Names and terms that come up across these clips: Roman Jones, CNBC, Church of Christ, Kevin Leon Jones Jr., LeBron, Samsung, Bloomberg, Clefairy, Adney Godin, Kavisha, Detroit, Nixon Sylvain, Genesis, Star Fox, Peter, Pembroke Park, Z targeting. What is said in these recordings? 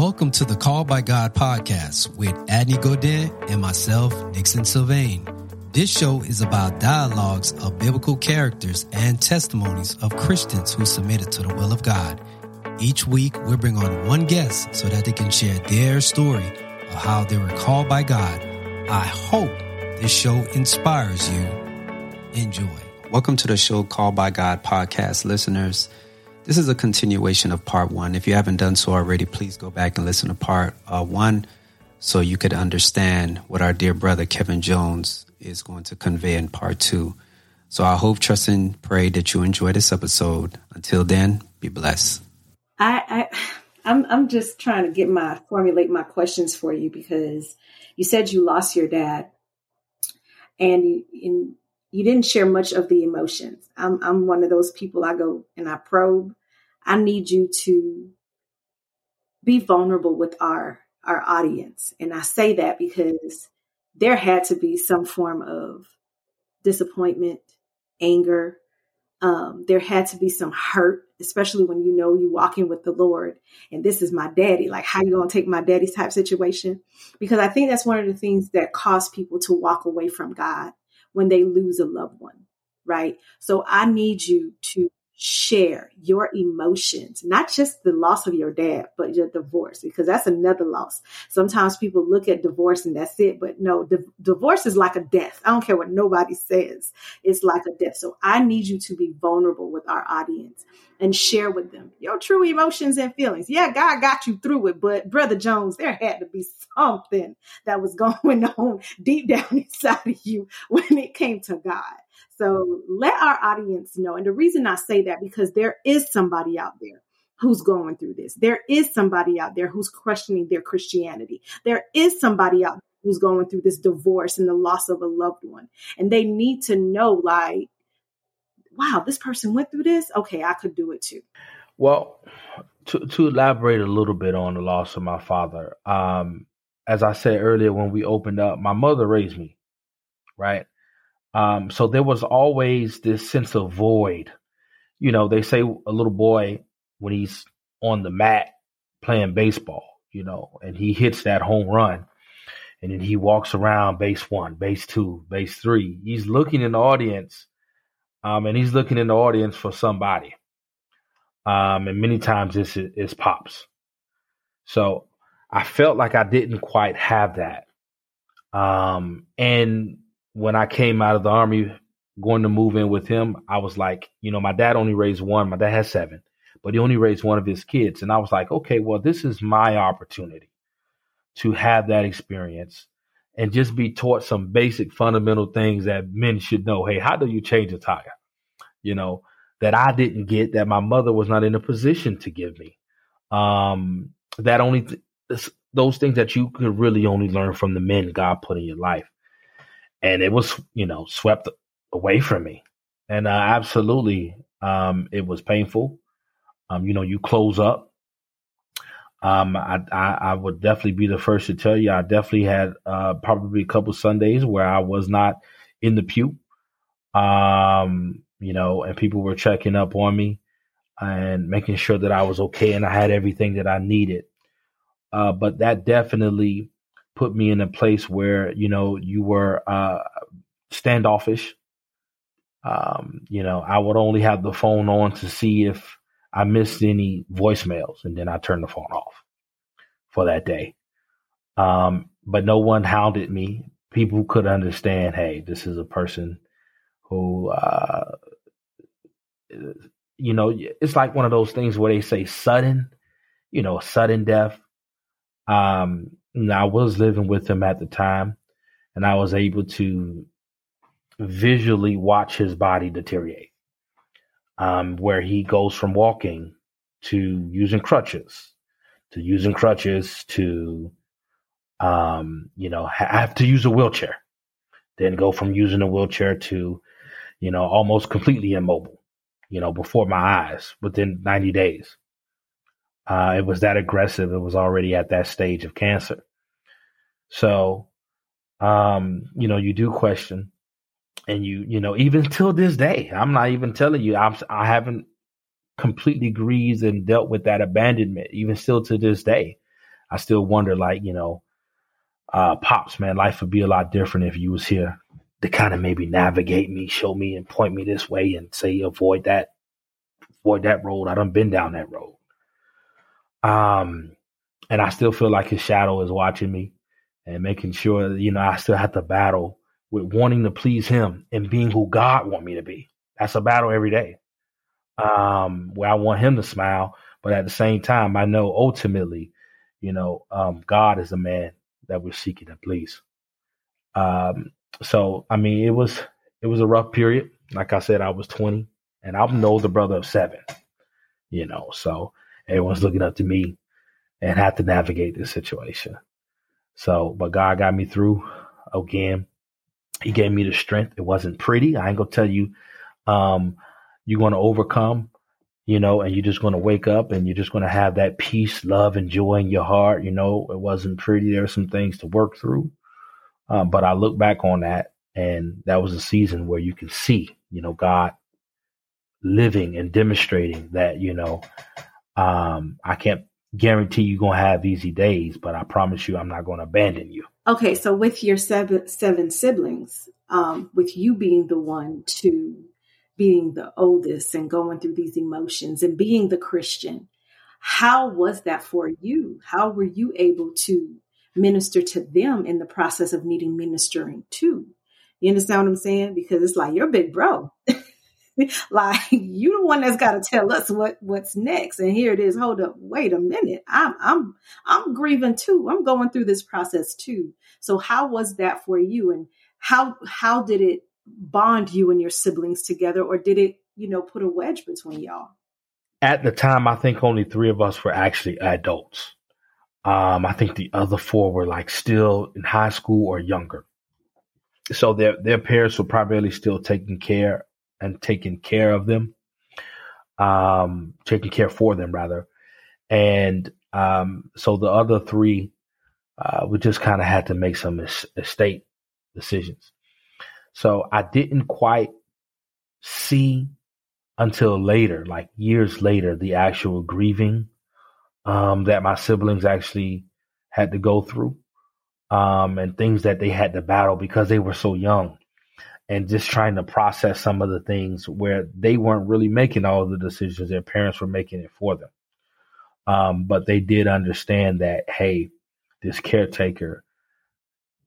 Welcome to the Called by God podcast with Adney Godin and myself, Nixon Sylvain. This show is about dialogues of biblical characters and testimonies of Christians who submitted to the will of God. Each week, we'll bring on one guest so that they can share their story of how they were called by God. I hope this show inspires you. Enjoy. Welcome to the show Called by God podcast, listeners. This is a continuation of part one. If you haven't done so already, please go back and listen to part one so you could understand what our dear brother Kevin Jones is going to convey in part two. So I hope, trust, and pray that you enjoy this episode. Until then, be blessed. I'm just trying to formulate my questions for you, because you said you lost your dad and you didn't share much of the emotions. I'm one of those people. I go and I probe. I need you to be vulnerable with our audience. And I say that because there had to be some form of disappointment, anger. There had to be some hurt, especially when you know you walking with the Lord and this is my daddy. Like, how you gonna take my daddy type situation? Because I think that's one of the things that cause people to walk away from God when they lose a loved one, right? So I need you to share your emotions, not just the loss of your dad, but your divorce, because that's another loss. Sometimes people look at divorce and that's it, but no, divorce is like a death. I don't care what nobody says. It's like a death. So I need you to be vulnerable with our audience and share with them your true emotions and feelings. Yeah, God got you through it, but Brother Jones, there had to be something that was going on deep down inside of you when it came to God. So let our audience know. And the reason I say that, because there is somebody out there who's going through this. There is somebody out there who's questioning their Christianity. There is somebody out there who's going through this divorce and the loss of a loved one. And they need to know, like, wow, this person went through this. Okay, I could do it too. Well, to elaborate a little bit on the loss of my father, as I said earlier, when we opened up, my mother raised me, right? So there was always this sense of void. You know, they say a little boy, when he's on the mat playing baseball, you know, and he hits that home run and then he walks around base one, base two, base three. He's looking in the audience, and he's looking in the audience for somebody. And many times it's Pops. So I felt like I didn't quite have that. And when I came out of the army, going to move in with him, I was like, you know, my dad only raised one. My dad has seven, but he only raised one of his kids. And I was like, okay, well, this is my opportunity to have that experience and just be taught some basic fundamental things that men should know. Hey, how do you change a tire? You know, that I didn't get, that my mother was not in a position to give me. That only those things that you could really only learn from the men God put in your life. And it was, you know, swept away from me. And absolutely, it was painful. You know, you close up. I would definitely be the first to tell you, I definitely had probably a couple Sundays where I was not in the pew, you know, and people were checking up on me and making sure that I was okay and I had everything that I needed. But that definitely put me in a place where, you know, you were standoffish. You know, I would only have the phone on to see if I missed any voicemails, and then I turned the phone off for that day. But no one hounded me. People could understand, hey, this is a person who, you know, it's like one of those things where they say sudden, you know, sudden death. And I was living with him at the time, and I was able to visually watch his body deteriorate, where he goes from walking to using crutches, to, you know, have to use a wheelchair, then go from using a wheelchair to, you know, almost completely immobile, you know, before my eyes within 90 days. It was that aggressive. It was already at that stage of cancer. So, you know, you do question, and you know, even till this day, I'm not even telling you, I haven't completely grieved and dealt with that abandonment, even still to this day. I still wonder, like, you know, Pops, man, life would be a lot different if you was here to kind of maybe navigate me, show me and point me this way and say, avoid that road. I done been down that road. And I still feel like his shadow is watching me and making sure, you know, I still have to battle with wanting to please him and being who God want me to be. That's a battle every day, where I want him to smile. But at the same time, I know ultimately, you know, God is the man that we're seeking to please. So, I mean, it was a rough period. Like I said, I was 20 and I'm the older brother of 7, you know, so everyone's looking up to me and had to navigate this situation. So, but God got me through again. He gave me the strength. It wasn't pretty. I ain't gonna tell you, you're going to overcome, you know, and you're just going to wake up and you're just going to have that peace, love, and joy in your heart. You know, it wasn't pretty. There were some things to work through. But I look back on that, and that was a season where you can see, you know, God living and demonstrating that, you know, I can't guarantee you're going to have easy days, but I promise you I'm not going to abandon you. Okay. So with your seven siblings, with you being the one to being the oldest and going through these emotions and being the Christian, how was that for you? How were you able to minister to them in the process of needing ministering to? You understand what I'm saying? Because it's like, you're big bro. Like, you the one that's got to tell us what's next. And here it is. Hold up. Wait a minute. I'm grieving too. I'm going through this process too. So how was that for you? And how did it bond you and your siblings together, or did it, you know, put a wedge between y'all? At the time, I think only 3 of us were actually adults. I think the other 4 were like still in high school or younger. So their parents were primarily still taking care of them, taking care for them rather. And so the other 3, we just kind of had to make some estate decisions. So I didn't quite see until later, like years later, the actual grieving that my siblings actually had to go through, and things that they had to battle because they were so young, and just trying to process some of the things where they weren't really making all the decisions. Their parents were making it for them. But they did understand that, hey, this caretaker,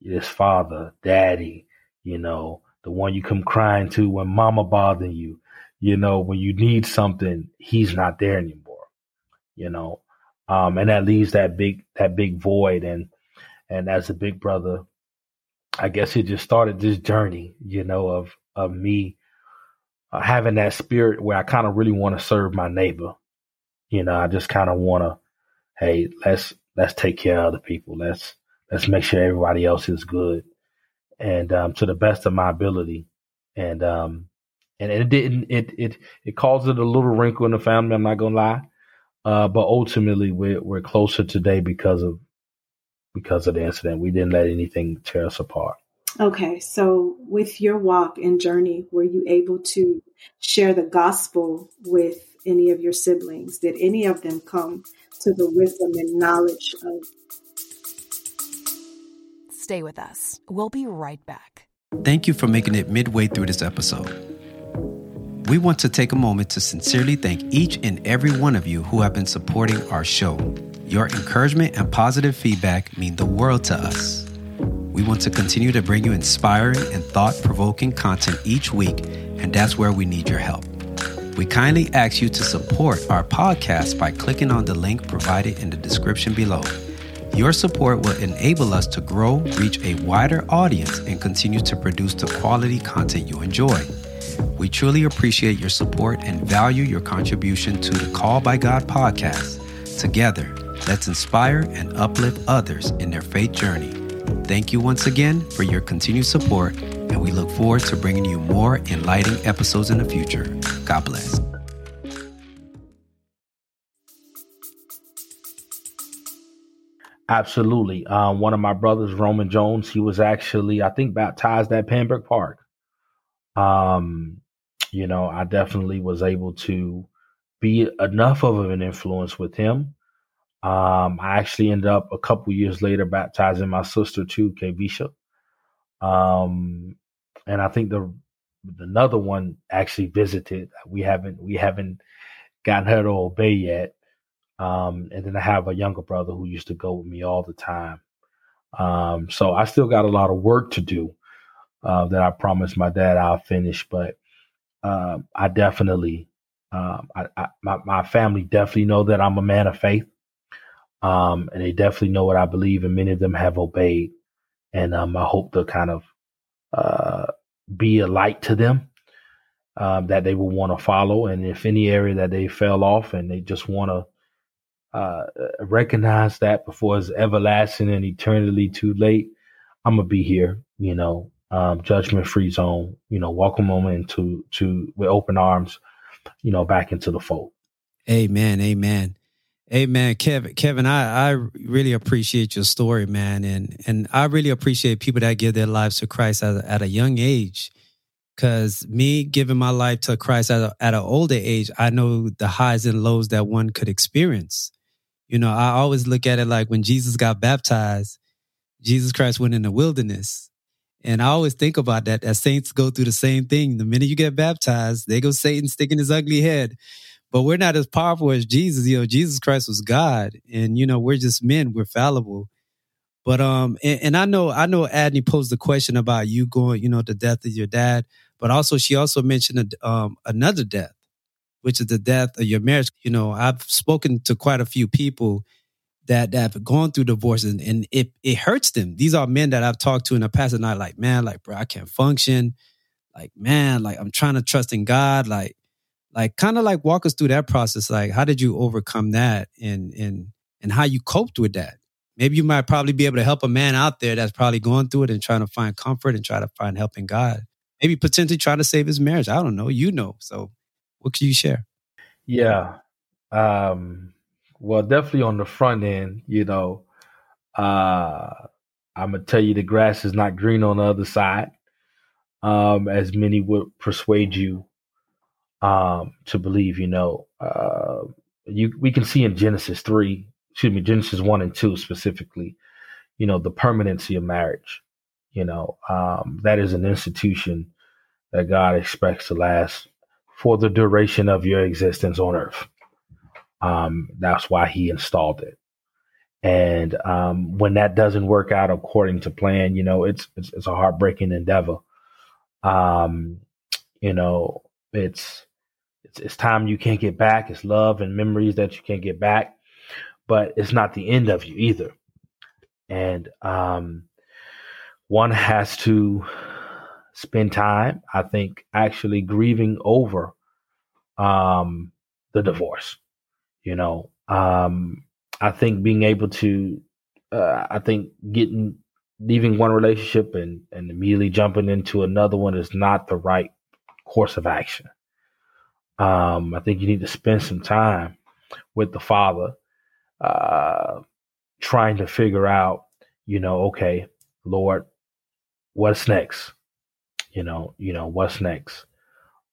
this father, daddy, you know, the one you come crying to when mama bothering you, you know, when you need something, he's not there anymore, you know, and that leaves that big void. And as a big brother, I guess it just started this journey, you know, of me having that spirit where I kind of really want to serve my neighbor. You know, I just kind of want to, hey, let's take care of other people. Let's make sure everybody else is good. And to the best of my ability, and it didn't. It caused it a little wrinkle in the family. I'm not gonna lie, but ultimately we're closer today because of the incident. We didn't let anything tear us apart. Okay, so with your walk and journey, were you able to share the gospel with any of your siblings? Did any of them come to the wisdom and knowledge of? Stay with us. We'll be right back. Thank you for making it midway through this episode. We want to take a moment to sincerely thank each and every one of you who have been supporting our show. Your encouragement and positive feedback mean the world to us. We want to continue to bring you inspiring and thought-provoking content each week, and that's where we need your help. We kindly ask you to support our podcast by clicking on the link provided in the description below. Your support will enable us to grow, reach a wider audience, and continue to produce the quality content you enjoy. We truly appreciate your support and value your contribution to the Call by God podcast. Together, let's inspire and uplift others in their faith journey. Thank you once again for your continued support, and we look forward to bringing you more enlightening episodes in the future. God bless. Absolutely. One of my brothers, Roman Jones, he was actually, I think, baptized at Pembroke Park. You know, I definitely was able to be enough of an influence with him I actually ended up a couple years later baptizing my sister too, Kavisha. And I think another one actually visited. We haven't gotten her to obey yet. And then I have a younger brother who used to go with me all the time. So I still got a lot of work to do, that I promised my dad I'll finish, but, I definitely, my family definitely know that I'm a man of faith. And they definitely know what I believe, and many of them have obeyed. And, I hope to kind of, be a light to them, that they will want to follow. And if any area that they fell off and they just want to, recognize that before it's everlasting and eternally too late, I'm gonna be here, judgment free zone, welcome them into with open arms, back into the fold. Amen. Kevin, I really appreciate your story, man. And I really appreciate people that give their lives to Christ at a young age. Because me giving my life to Christ at an older age, I know the highs and lows that one could experience. I always look at it like when Jesus got baptized, Jesus Christ went in the wilderness. And I always think about that, as saints go through the same thing. The minute you get baptized, there goes Satan sticking his ugly head. But we're not as powerful as Jesus. Jesus Christ was God. And, we're just men. We're fallible. But and I know Adney posed the question about you going, the death of your dad, but also she also mentioned another death, which is the death of your marriage. I've spoken to quite a few people that have gone through divorces, and it hurts them. These are men that I've talked to in the past, and I'm like, man, like, bro, I can't function. Like, man, like, I'm trying to trust in God. Like kind of like walk us through that process. Like, how did you overcome that and how you coped with that? Maybe you might probably be able to help a man out there that's probably going through it and trying to find comfort and try to find help in God. Maybe potentially trying to save his marriage. I don't know. So what can you share? Yeah. Well, definitely on the front end, I'm going to tell you the grass is not green on the other side, as many would persuade you to believe, we can see in Genesis 1 and 2 specifically, the permanency of marriage, that is an institution that God expects to last for the duration of your existence on earth. That's why he installed it. And when that doesn't work out according to plan, it's a heartbreaking endeavor. It's time you can't get back. It's love and memories that you can't get back. But it's not the end of you either. And one has to spend time, I think, actually grieving over the divorce. I think being able to, leaving one relationship and immediately jumping into another one is not the right course of action. I think you need to spend some time with the Father, trying to figure out, okay, Lord, what's next? What's next?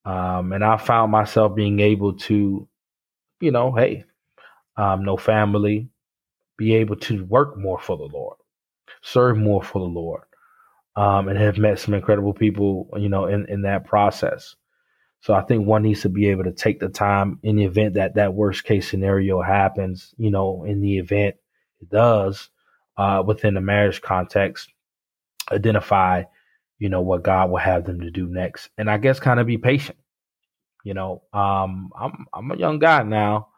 And I found myself being able to, no family, be able to work more for the Lord, serve more for the Lord, and have met some incredible people, in that process. So I think one needs to be able to take the time in the event that worst case scenario happens, in the event it does, within the marriage context, identify, what God will have them to do next. And I guess kind of be patient. I'm a young guy now.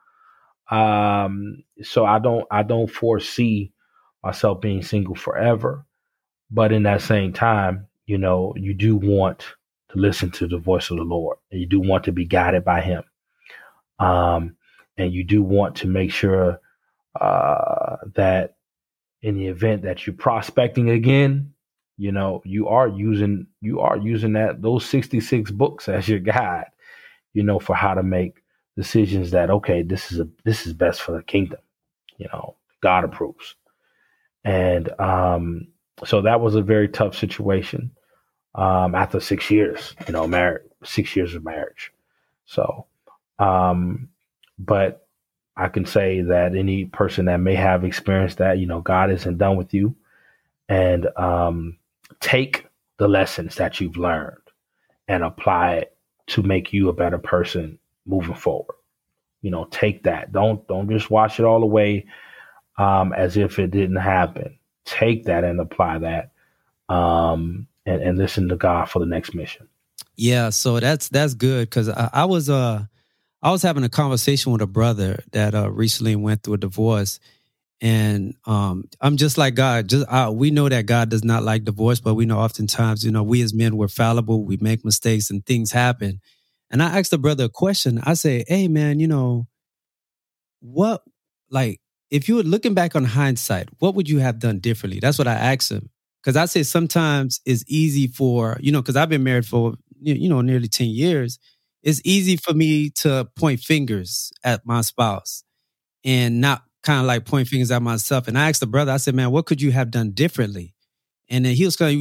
So I don't foresee myself being single forever. But in that same time, you do want to listen to the voice of the Lord, and you do want to be guided by him. And you do want to make sure that in the event that you're prospecting again, you are using those 66 books as your guide, for how to make decisions that, okay, this is best for the kingdom, God approves. And so that was a very tough situation. After 6 years, married, 6 years of marriage. So, but I can say that any person that may have experienced that, you know, God isn't done with you, and take the lessons that you've learned and apply it to make you a better person moving forward. You know, take that. Don't just wash it all away as if it didn't happen. Take that and apply that and listen to God for the next mission. Yeah. So that's good. Cause I was having a conversation with a brother that recently went through a divorce, and I'm just like God. We know that God does not like divorce, but we know oftentimes, you know, we as men, we're fallible. We make mistakes and things happen. And I asked the brother a question. I say, hey man, you know, what, like, if you were looking back on hindsight, what would you have done differently? That's what I asked him. Cause I say sometimes it's easy for, you know, cause I've been married for, you know, nearly 10 years. It's easy for me to point fingers at my spouse and not kind of like point fingers at myself. And I asked the brother, I said, man, what could you have done differently? And then he was kind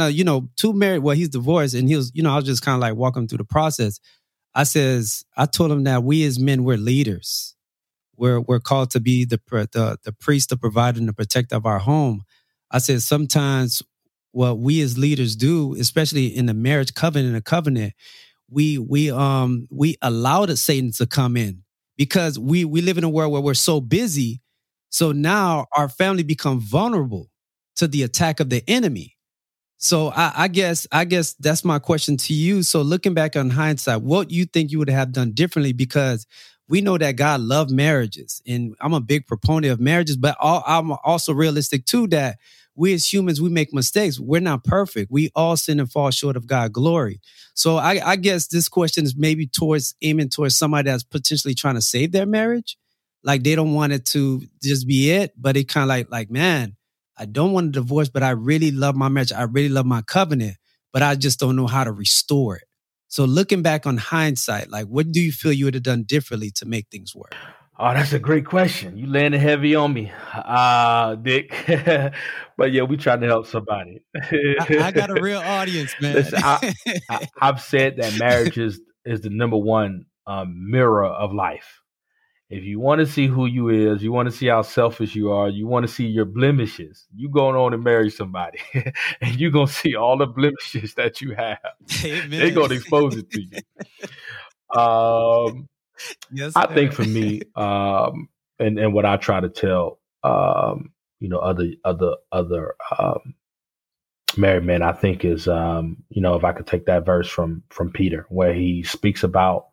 of, you know, too married. Well, he's divorced, and he was, you know, I was just kind of like walking through the process. I told him that we as men, we're leaders. We're called to be the priest, the provider, and the protector of our home. I said, sometimes what we as leaders do, especially in the marriage covenant, we allowed Satan to come in, because we live in a world where we're so busy. So now our family become vulnerable to the attack of the enemy. So I guess that's my question to you. So looking back on hindsight, what you think you would have done differently? Because we know that God loved marriages, and I'm a big proponent of marriages, but I'm also realistic too, that we as humans, we make mistakes. We're not perfect. We all sin and fall short of God's glory. So I guess this question is maybe aiming towards somebody that's potentially trying to save their marriage. Like, they don't want it to just be it, but it kind of like, man, I don't want a divorce, but I really love my marriage. I really love my covenant, but I just don't know how to restore it. So looking back on hindsight, like, what do you feel you would have done differently to make things work? Oh, that's a great question. You landed heavy on me, Dick. But yeah, we trying to help somebody. I got a real audience, man. Listen, I've said that marriage is the number one mirror of life. If you want to see who you is, you want to see how selfish you are, you want to see your blemishes, you going on and marry somebody and you're going to see all the blemishes that you have. Amen. They're going to expose it to you. Yes, I think for me, and what I try to tell, you know, other married men, I think is, you know, if I could take that verse from Peter, where he speaks about,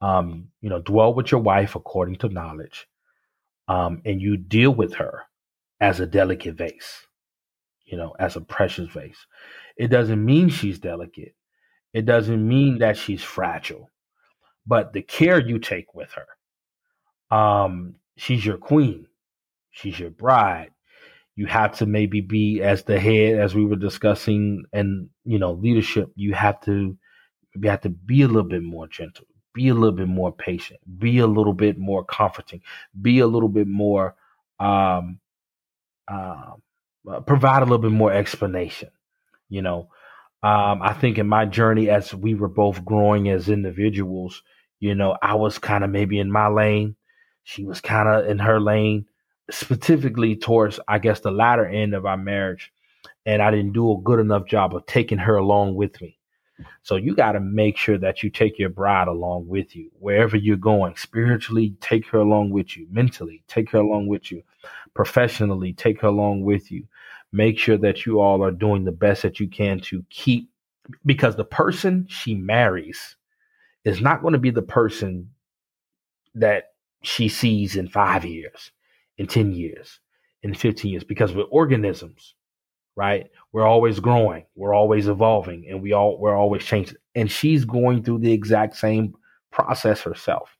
you know, dwell with your wife according to knowledge, and you deal with her as a delicate vase, you know, as a precious vase. It doesn't mean she's delicate. It doesn't mean that she's fragile, but the care you take with her, she's your queen, she's your bride. You have to maybe be as the head, as we were discussing, and, you know, leadership, you have to be a little bit more gentle. Be a little bit more patient, be a little bit more comforting, be a little bit more, provide a little bit more explanation. You know, I think in my journey, as we were both growing as individuals, you know, I was kind of maybe in my lane. She was kind of in her lane, specifically towards, I guess, the latter end of our marriage. And I didn't do a good enough job of taking her along with me. So you got to make sure that you take your bride along with you wherever you're going. Spiritually, take her along with you. Mentally, take her along with you. Professionally, take her along with you. Make sure that you all are doing the best that you can to keep, because the person she marries is not going to be the person that she sees in 5 years, in 10 years, in 15 years, because we're organisms. Right. We're always growing. We're always evolving, and we're always changing. And she's going through the exact same process herself.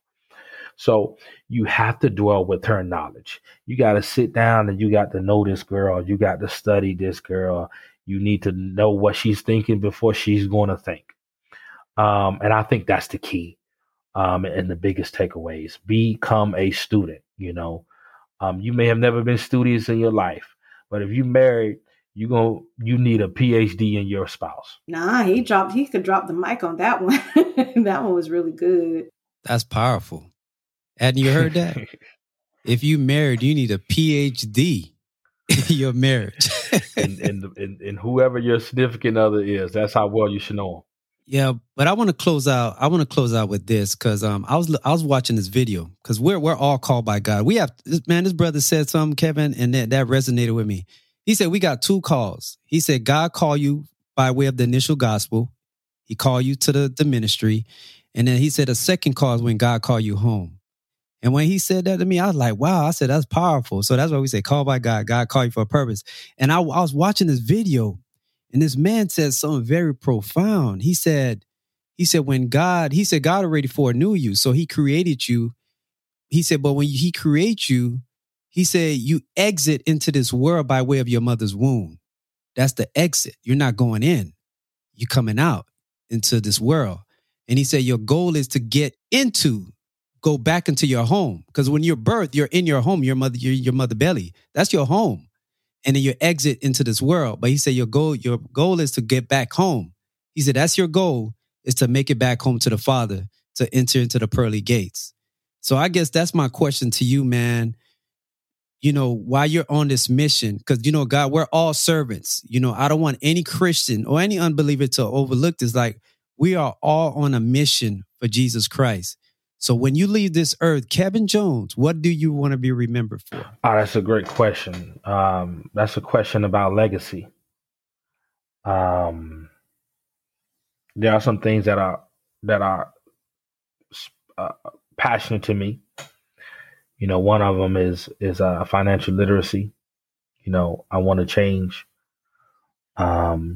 So you have to dwell with her knowledge. You got to sit down and you got to know this girl. You got to study this girl. You need to know what she's thinking before she's going to think. And I think that's the key. And the biggest takeaways, become a student. You know, you may have never been studious in your life, but if you married, you need a PhD in your spouse. Nah, he could drop the mic on that one. That one was really good. That's powerful. And you heard that? If you married, you need a PhD in your marriage. and whoever your significant other is, that's how well you should know them. Yeah, but I want to close out. I want to close out with this because I was watching this video because we're all called by God. We have this brother said something, Kevin, and that resonated with me. He said we got two calls. He said God called you by way of the initial gospel. He called you to the ministry, and then he said a second call is when God called you home. And when he said that to me, I was like, wow. I said that's powerful. So that's why we say called by God. God called you for a purpose. And I was watching this video. And this man said something very profound. He said, God already foreknew you. So he created you. He said, but when he creates you, he said, you exit into this world by way of your mother's womb. That's the exit. You're not going in. You're coming out into this world. And he said, your goal is to go back into your home. Because when you're birthed, you're in your home, your mother belly. That's your home. And then you exit into this world. But he said, your goal is to get back home. He said, that's your goal, is to make it back home to the Father, to enter into the pearly gates. So I guess that's my question to you, man. You know, while you're on this mission, because, you know, God, we're all servants. You know, I don't want any Christian or any unbeliever to overlook this. Like, we are all on a mission for Jesus Christ. So when you leave this earth, Kevin Jones, what do you want to be remembered for? Oh, that's a great question. That's a question about legacy. There are some things that are passionate to me. You know, one of them is financial literacy. You know, I want to change the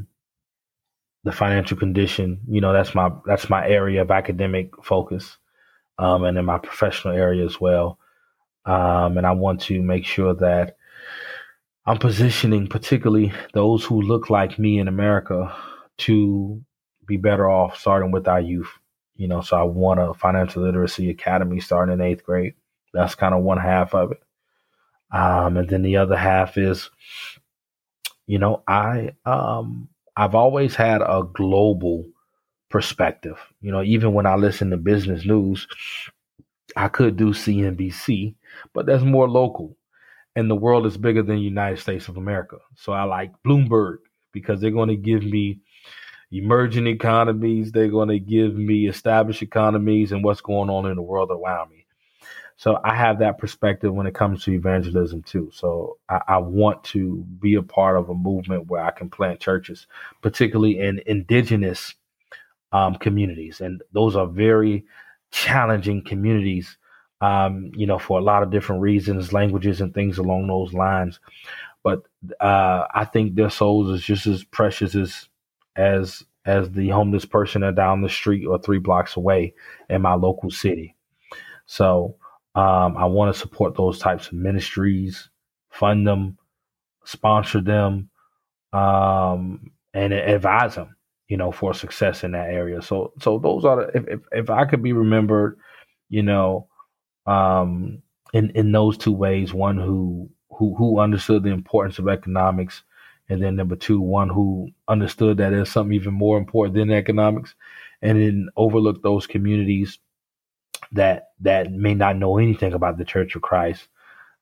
financial condition. You know, that's my area of academic focus. And in my professional area as well. And I want to make sure that I'm positioning particularly those who look like me in America to be better off, starting with our youth. You know, so I want a financial literacy academy starting in 8th grade. That's kind of one half of it. And then the other half is, you know, I've always had a global perspective. You know, even when I listen to business news, I could do CNBC, but that's more local. And the world is bigger than the United States of America. So I like Bloomberg because they're going to give me emerging economies. They're going to give me established economies and what's going on in the world around me. So I have that perspective when it comes to evangelism too. So I want to be a part of a movement where I can plant churches, particularly in indigenous communities. And those are very challenging communities, you know, for a lot of different reasons, languages and things along those lines. But I think their souls is just as precious as the homeless person that down the street or 3 blocks away in my local city. So I want to support those types of ministries, fund them, sponsor them, and advise them, you know, for success in that area. So those are the, if I could be remembered, you know, in those two ways, one who understood the importance of economics, and then number two, one who understood that there's something even more important than economics, and then overlooked those communities that may not know anything about the Church of Christ.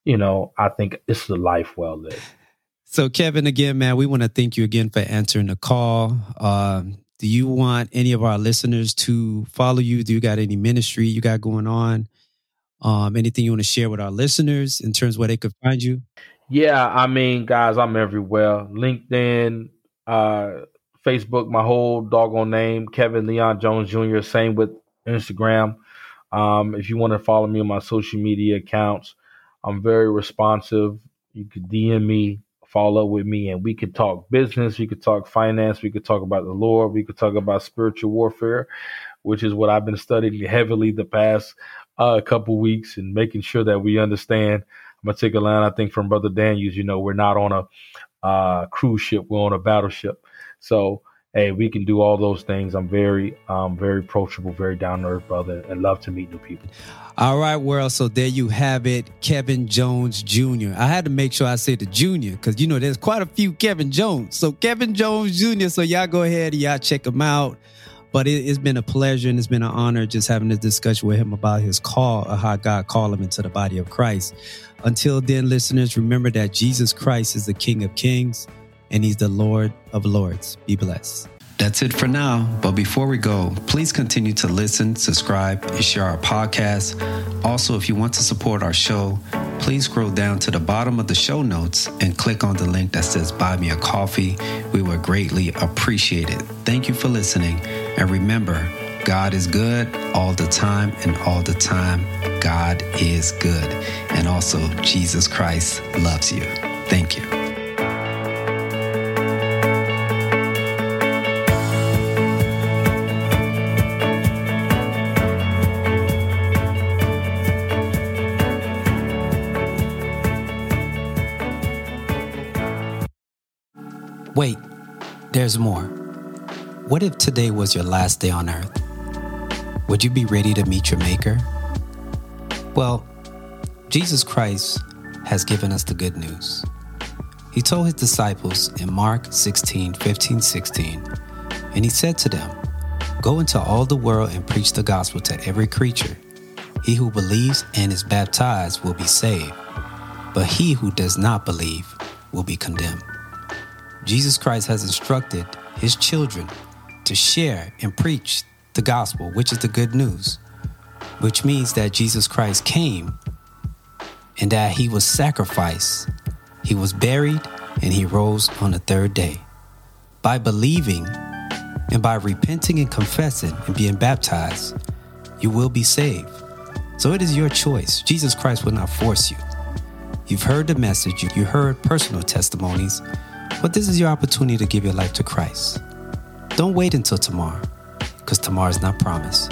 You know, I think it's the life well lived. So, Kevin, again, man, we want to thank you again for answering the call. Do you want any of our listeners to follow you? Do you got any ministry you got going on? Anything you want to share with our listeners in terms of where they could find you? Yeah, I mean, guys, I'm everywhere. LinkedIn, Facebook, my whole doggone name, Kevin Leon Jones Jr., same with Instagram. If you want to follow me on my social media accounts, I'm very responsive. You could DM me. Follow up with me and we could talk business. We could talk finance. We could talk about the Lord. We could talk about spiritual warfare, which is what I've been studying heavily the past couple weeks and making sure that we understand. I'm going to take a line, I think, from Brother Daniels. You know, we're not on a cruise ship. We're on a battleship. So, hey, we can do all those things. I'm very, very approachable, very down to earth, brother, and love to meet new people. All right, world. So there you have it, Kevin Jones Jr. I had to make sure I say the junior because, you know, there's quite a few Kevin Jones. So Kevin Jones Jr. So y'all go ahead and y'all check him out. But it's been a pleasure and it's been an honor just having this discussion with him about his call, or how God called him into the body of Christ. Until then, listeners, remember that Jesus Christ is the King of Kings and he's the Lord of Lords. Be blessed. That's it for now. But before we go, please continue to listen, subscribe, and share our podcast. Also, if you want to support our show, please scroll down to the bottom of the show notes and click on the link that says Buy Me a Coffee. We would greatly appreciate it. Thank you for listening. And remember, God is good all the time, and all the time, God is good. And also, Jesus Christ loves you. Thank you. Wait, there's more. What if today was your last day on earth? Would you be ready to meet your maker? Well, Jesus Christ has given us the good news. He told his disciples in Mark 16:15-16, and he said to them, "Go into all the world and preach the gospel to every creature. He who believes and is baptized will be saved, but he who does not believe will be condemned." Jesus Christ has instructed his children to share and preach the gospel, which is the good news, which means that Jesus Christ came and that he was sacrificed, he was buried, and he rose on the third day. By believing and by repenting and confessing and being baptized, you will be saved. So it is your choice. Jesus Christ will not force you. You've heard the message, you heard personal testimonies, but this is your opportunity to give your life to Christ. Don't wait until tomorrow, because tomorrow is not promised.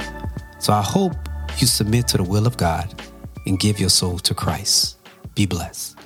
So I hope you submit to the will of God and give your soul to Christ. Be blessed.